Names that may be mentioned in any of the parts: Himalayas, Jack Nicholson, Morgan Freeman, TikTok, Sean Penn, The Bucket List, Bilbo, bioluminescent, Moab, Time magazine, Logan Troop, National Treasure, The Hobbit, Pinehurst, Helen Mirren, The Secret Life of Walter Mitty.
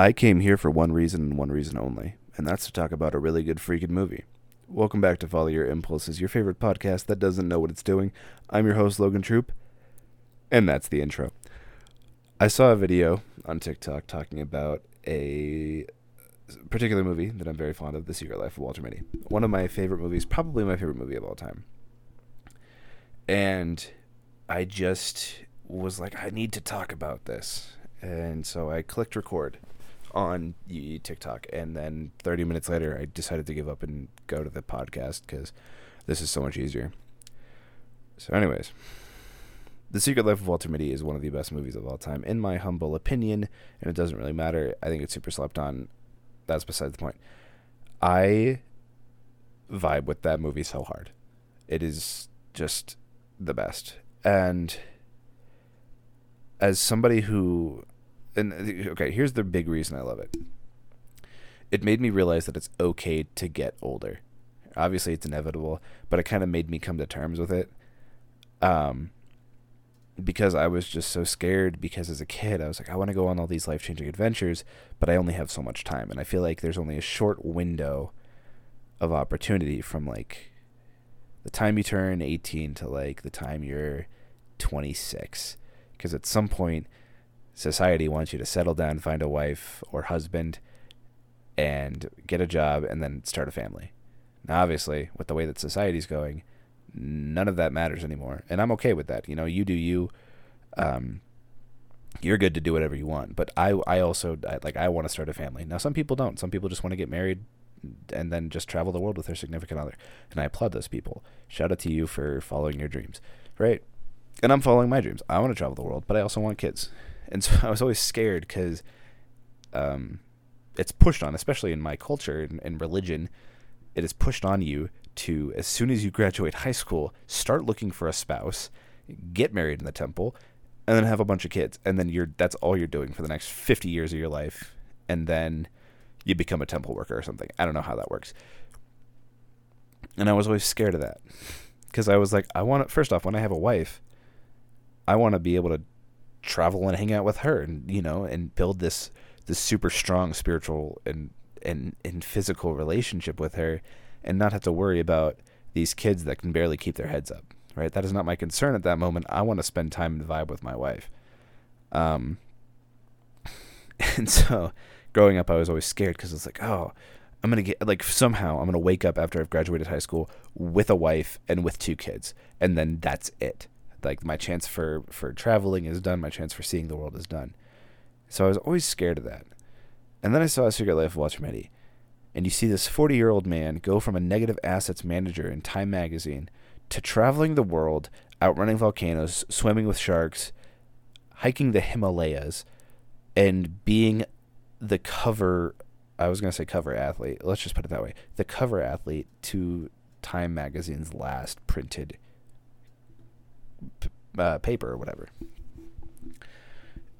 I came here for one reason and one reason only, and that's to talk about a really good freaking movie. Welcome back to Follow Your Impulses, your favorite podcast that doesn't know what it's doing. I'm your host, Logan Troop, and that's the intro. I saw a video on TikTok talking about a particular movie that I'm very fond of, The Secret Life of Walter Mitty. One of my favorite movies, probably my favorite movie of all time. And I just was like, I need to talk about this. And so I clicked record on TikTok, and then 30 minutes later, I decided to give up and go to the podcast because this is so much easier. So anyways, The Secret Life of Walter Mitty is one of the best movies of all time, in my humble opinion, and it doesn't really matter. I think it's super slept on. That's beside the point. I vibe with that movie so hard. It is just the best. And as somebody who, and okay, here's the big reason I love it. It made me realize that it's okay to get older. Obviously, it's inevitable, but it kind of made me come to terms with it. Because I was just so scared, because as a kid I was like, I want to go on all these life-changing adventures, but I only have so much time, and I feel like there's only a short window of opportunity from like the time you turn 18 to like the time you're 26, because at some point society wants you to settle down, find a wife or husband, and get a job, and then start a family. Now obviously, with the way that society's going, none of that matters anymore, and I'm okay with that. You know, you do you. You're good to do whatever you want, but I want to start a family. Now, some people don't. Some people just want to get married and then just travel the world with their significant other, and I applaud those people. Shout out to you for following your dreams, right? And I'm following my dreams. I want to travel the world, but I also want kids, and so I was always scared because it's pushed on, especially in my culture and religion. It is pushed on you to, as soon as you graduate high school, start looking for a spouse, get married in the temple, and then have a bunch of kids, and then that's all you're doing for the next 50 years of your life, and then you become a temple worker or something. I don't know how that works. And I was always scared of that, because I was like, first off, when I have a wife, I want to be able to travel and hang out with her, and you know, and build this super strong spiritual and physical relationship with her, and not have to worry about these kids that can barely keep their heads up, right? That is not my concern at that moment. I want to spend time and vibe with my wife. And so growing up, I was always scared, because it's like, oh, I'm going to get, like, somehow I'm going to wake up after I've graduated high school with a wife and with two kids, and then that's it. Like, my chance for traveling is done. My chance for seeing the world is done. So I was always scared of that. And then I saw A Secret Life of Walter Mitty. And you see this 40-year-old man go from a negative assets manager in Time magazine to traveling the world, outrunning volcanoes, swimming with sharks, hiking the Himalayas, and being the cover athlete. Let's just put it that way. The cover athlete to Time magazine's last printed paper or whatever.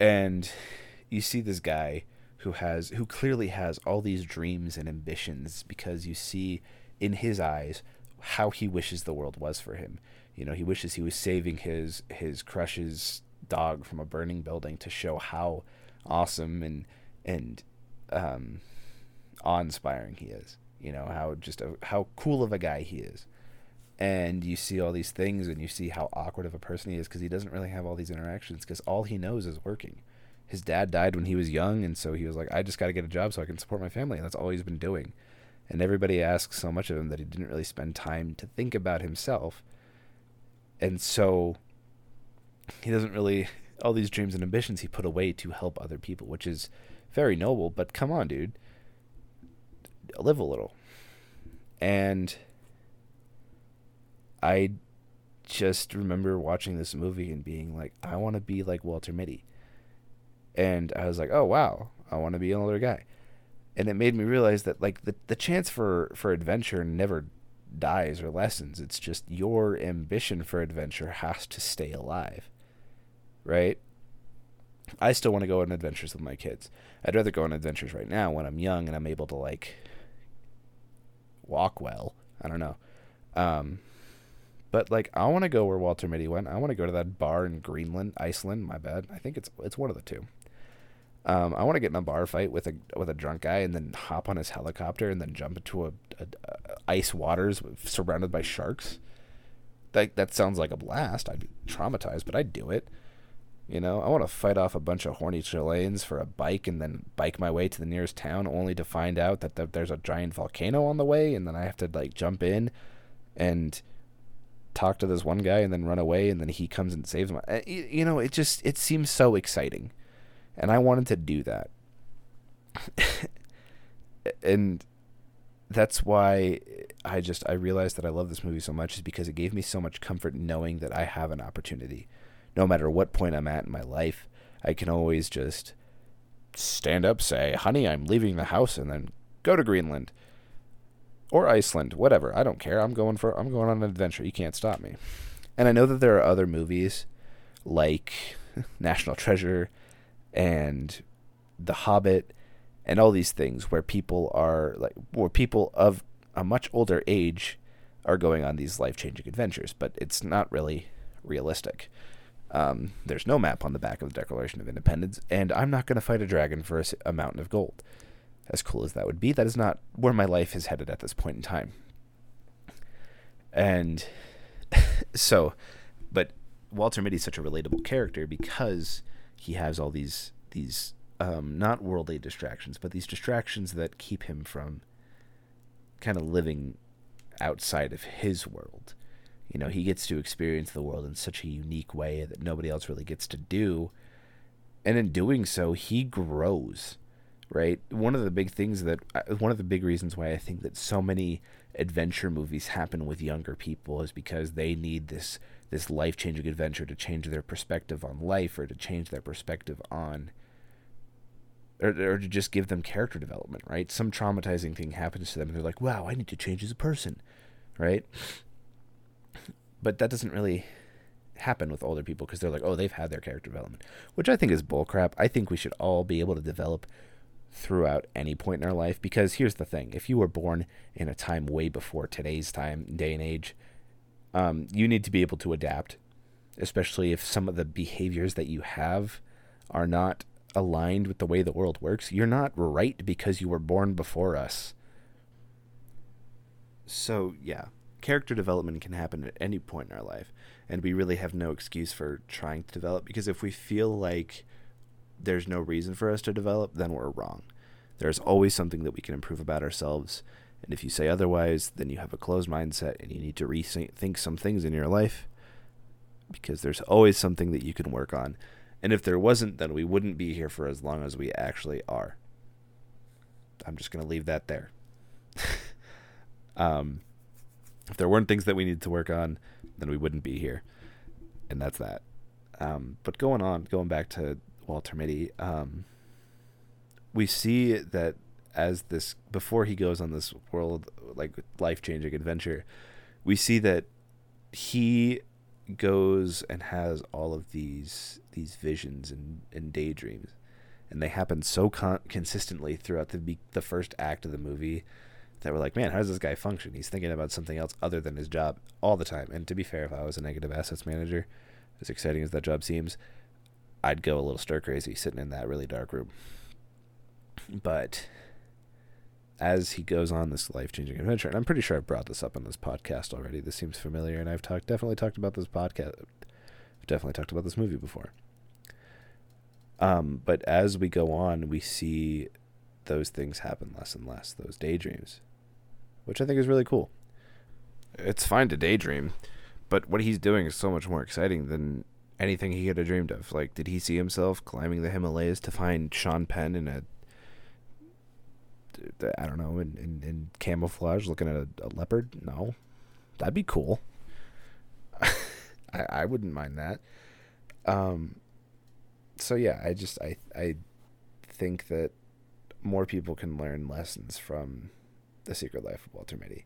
And you see this guy who clearly has all these dreams and ambitions, because you see in his eyes how he wishes the world was for him. You know, he wishes he was saving his crush's dog from a burning building to show how awesome and awe-inspiring he is. You know, how cool of a guy he is. And you see all these things, and you see how awkward of a person he is, because he doesn't really have all these interactions, because all he knows is working. His dad died when he was young, and so he was like, I just got to get a job so I can support my family, and that's all he's been doing. And everybody asks so much of him that he didn't really spend time to think about himself. And so he doesn't really, all these dreams and ambitions he put away to help other people, which is very noble, but come on, dude. Live a little. And I just remember watching this movie and being like, I want to be like Walter Mitty. And I was like, oh, wow, I want to be an older guy. And it made me realize that, like, the chance for adventure never dies or lessens. It's just your ambition for adventure has to stay alive, right? I still want to go on adventures with my kids. I'd rather go on adventures right now when I'm young and I'm able to, like, walk well. I don't know. But, like, I want to go where Walter Mitty went. I want to go to that bar in Iceland, my bad. I think it's one of the two. I want to get in a bar fight with a drunk guy and then hop on his helicopter and then jump into a ice waters surrounded by sharks. That sounds like a blast. I'd be traumatized, but I'd do it. You know, I want to fight off a bunch of horny Chileans for a bike and then bike my way to the nearest town only to find out that there's a giant volcano on the way, and then I have to, like, jump in and talk to this one guy and then run away, and then he comes and saves me. You know, it seems so exciting, and I wanted to do that. And that's why I realized that I love this movie so much, is because it gave me so much comfort knowing that I have an opportunity. No matter what point I'm at in my life, I can always just stand up, say, honey, I'm leaving the house, and then go to Greenland or Iceland, whatever. I don't care. I'm going on an adventure. You can't stop me. And I know that there are other movies like National Treasure and The Hobbit and all these things where people of a much older age are going on these life-changing adventures, but it's not really realistic. There's no map on the back of the Declaration of Independence, and I'm not going to fight a dragon for a mountain of gold. As cool as that would be, that is not where my life is headed at this point in time. And so, but Walter Mitty is such a relatable character because he has all these not worldly distractions, but these distractions that keep him from kind of living outside of his world. You know, he gets to experience the world in such a unique way that nobody else really gets to do. And in doing so, he grows, right? One of the big reasons why I think that so many adventure movies happen with younger people is because they need this life-changing adventure to change their perspective on life, or to change their perspective on, or to just give them character development, right? Some traumatizing thing happens to them and they're like, wow, I need to change as a person, right? But that doesn't really happen with older people because they're like, oh, they've had their character development, which I think is bullcrap. I think we should all be able to develop throughout any point in our life, because here's the thing. If you were born in a time way before today's time, day and age, you need to be able to adapt, especially if some of the behaviors that you have are not aligned with the way the world works. You're not right because you were born before us. So, yeah. Character development can happen at any point in our life, and we really have no excuse for trying to develop, because if we feel like there's no reason for us to develop, then we're wrong. There's always something that we can improve about ourselves, and if you say otherwise, then you have a closed mindset and you need to rethink some things in your life, because there's always something that you can work on. And if there wasn't, then we wouldn't be here for as long as we actually are. I'm just going to leave that there. If there weren't things that we needed to work on, then we wouldn't be here. And that's that. But going back to Walter Mitty, we see that before he goes on this world, like, life-changing adventure, we see that he goes and has all of these visions and daydreams. And they happen so consistently throughout the first act of the movie that we're like, man, how does this guy function? He's thinking about something else other than his job all the time. And to be fair, if I was a negative assets manager, as exciting as that job seems, I'd go a little stir-crazy sitting in that really dark room. But as he goes on this life-changing adventure, and I'm pretty sure I brought this up on this podcast already. This seems familiar, and I've definitely talked about this movie before. But as we go on, we see those things happen less and less, those daydreams, which I think is really cool. It's fine to daydream, but what he's doing is so much more exciting than anything he could have dreamed of. Like, did he see himself climbing the Himalayas to find Sean Penn in in camouflage looking at a leopard? No. That'd be cool. I wouldn't mind that. So yeah, I think that more people can learn lessons from The Secret Life of Walter Mitty.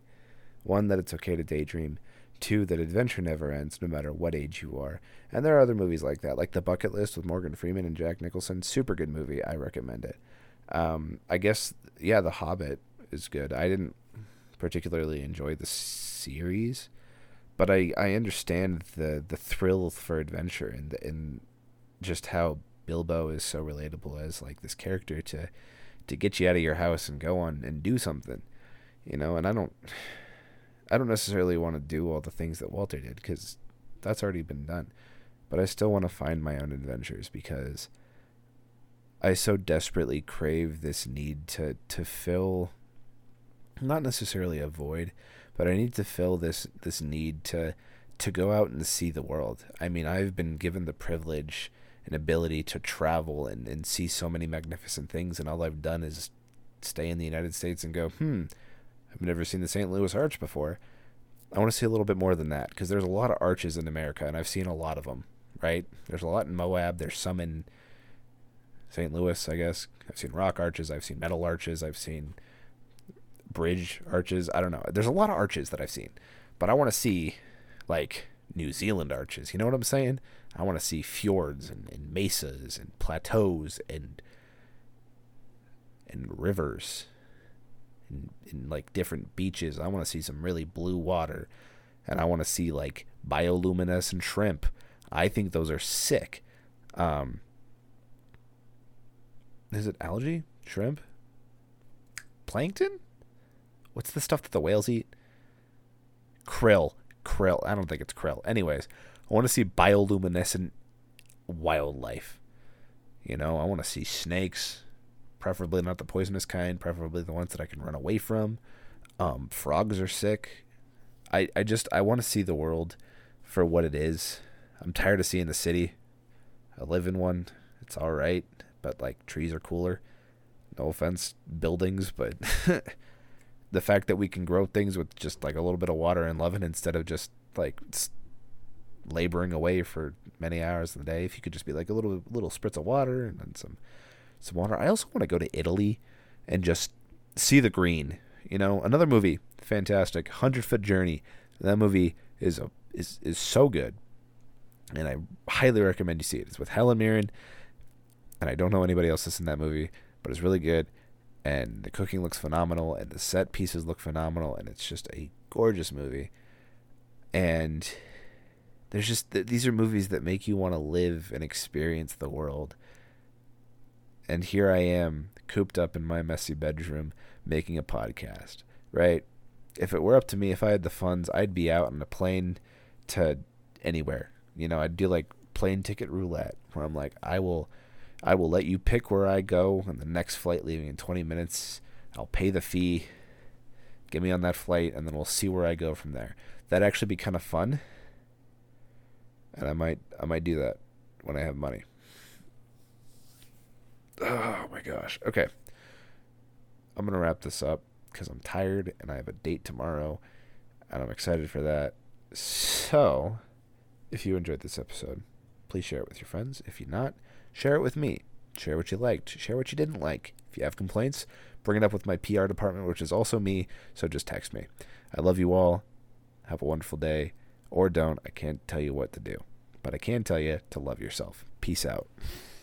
1, that it's okay to daydream. 2, that adventure never ends, no matter what age you are. And there are other movies like that, like The Bucket List with Morgan Freeman and Jack Nicholson. Super good movie. I recommend it. I guess, yeah, The Hobbit is good. I didn't particularly enjoy the series, but I understand the thrill for adventure and just how Bilbo is so relatable as like this character to get you out of your house and go on and do something, you know. And I don't necessarily want to do all the things that Walter did because that's already been done, but I still want to find my own adventures because I so desperately crave this need to fill, not necessarily a void, but I need to fill this need to go out and see the world. I mean, I've been given the privilege and ability to travel and see so many magnificent things, and all I've done is stay in the United States and go, I've never seen the St. Louis Arch before. I want to see a little bit more than that because there's a lot of arches in America, and I've seen a lot of them, right? There's a lot in Moab. There's some in St. Louis, I guess. I've seen rock arches. I've seen metal arches. I've seen bridge arches. I don't know. There's a lot of arches that I've seen, but I want to see, like, New Zealand arches. You know what I'm saying? I want to see fjords and mesas and plateaus and rivers and like different beaches. I want to see some really blue water, and I want to see like bioluminescent shrimp. I think those are sick. Is it algae? Shrimp? Plankton? What's the stuff that the whales eat? Krill. I don't think it's krill. Anyways, I want to see bioluminescent wildlife. You know, I want to see snakes, preferably not the poisonous kind, preferably the ones that I can run away from. Frogs are sick. I want to see the world for what it is. I'm tired of seeing the city. I live in one. It's all right, but like trees are cooler. No offense, buildings, but the fact that we can grow things with just like a little bit of water and loving instead of just like laboring away for many hours of the day. If you could just be like a little spritz of water and then some water. I also want to go to Italy and just see the green. You know, another movie, fantastic, 100-Foot Journey. That movie is so good, and I highly recommend you see it. It's with Helen Mirren, and I don't know anybody else that's in that movie, but it's really good. And the cooking looks phenomenal, and the set pieces look phenomenal, and it's just a gorgeous movie. And there's just these are movies that make you want to live and experience the world. And here I am, cooped up in my messy bedroom, making a podcast, right? If it were up to me, if I had the funds, I'd be out on a plane to anywhere. You know, I'd do like plane ticket roulette, where I'm like, I will let you pick where I go and the next flight leaving in 20 minutes. I'll pay the fee. Get me on that flight, and then we'll see where I go from there. That'd actually be kind of fun. And I might do that when I have money. Oh, my gosh. Okay. I'm going to wrap this up because I'm tired and I have a date tomorrow, and I'm excited for that. So if you enjoyed this episode, please share it with your friends. If you're not, share it with me. Share what you liked. Share what you didn't like. If you have complaints, bring it up with my PR department, which is also me, so just text me. I love you all. Have a wonderful day. Or don't. I can't tell you what to do. But I can tell you to love yourself. Peace out.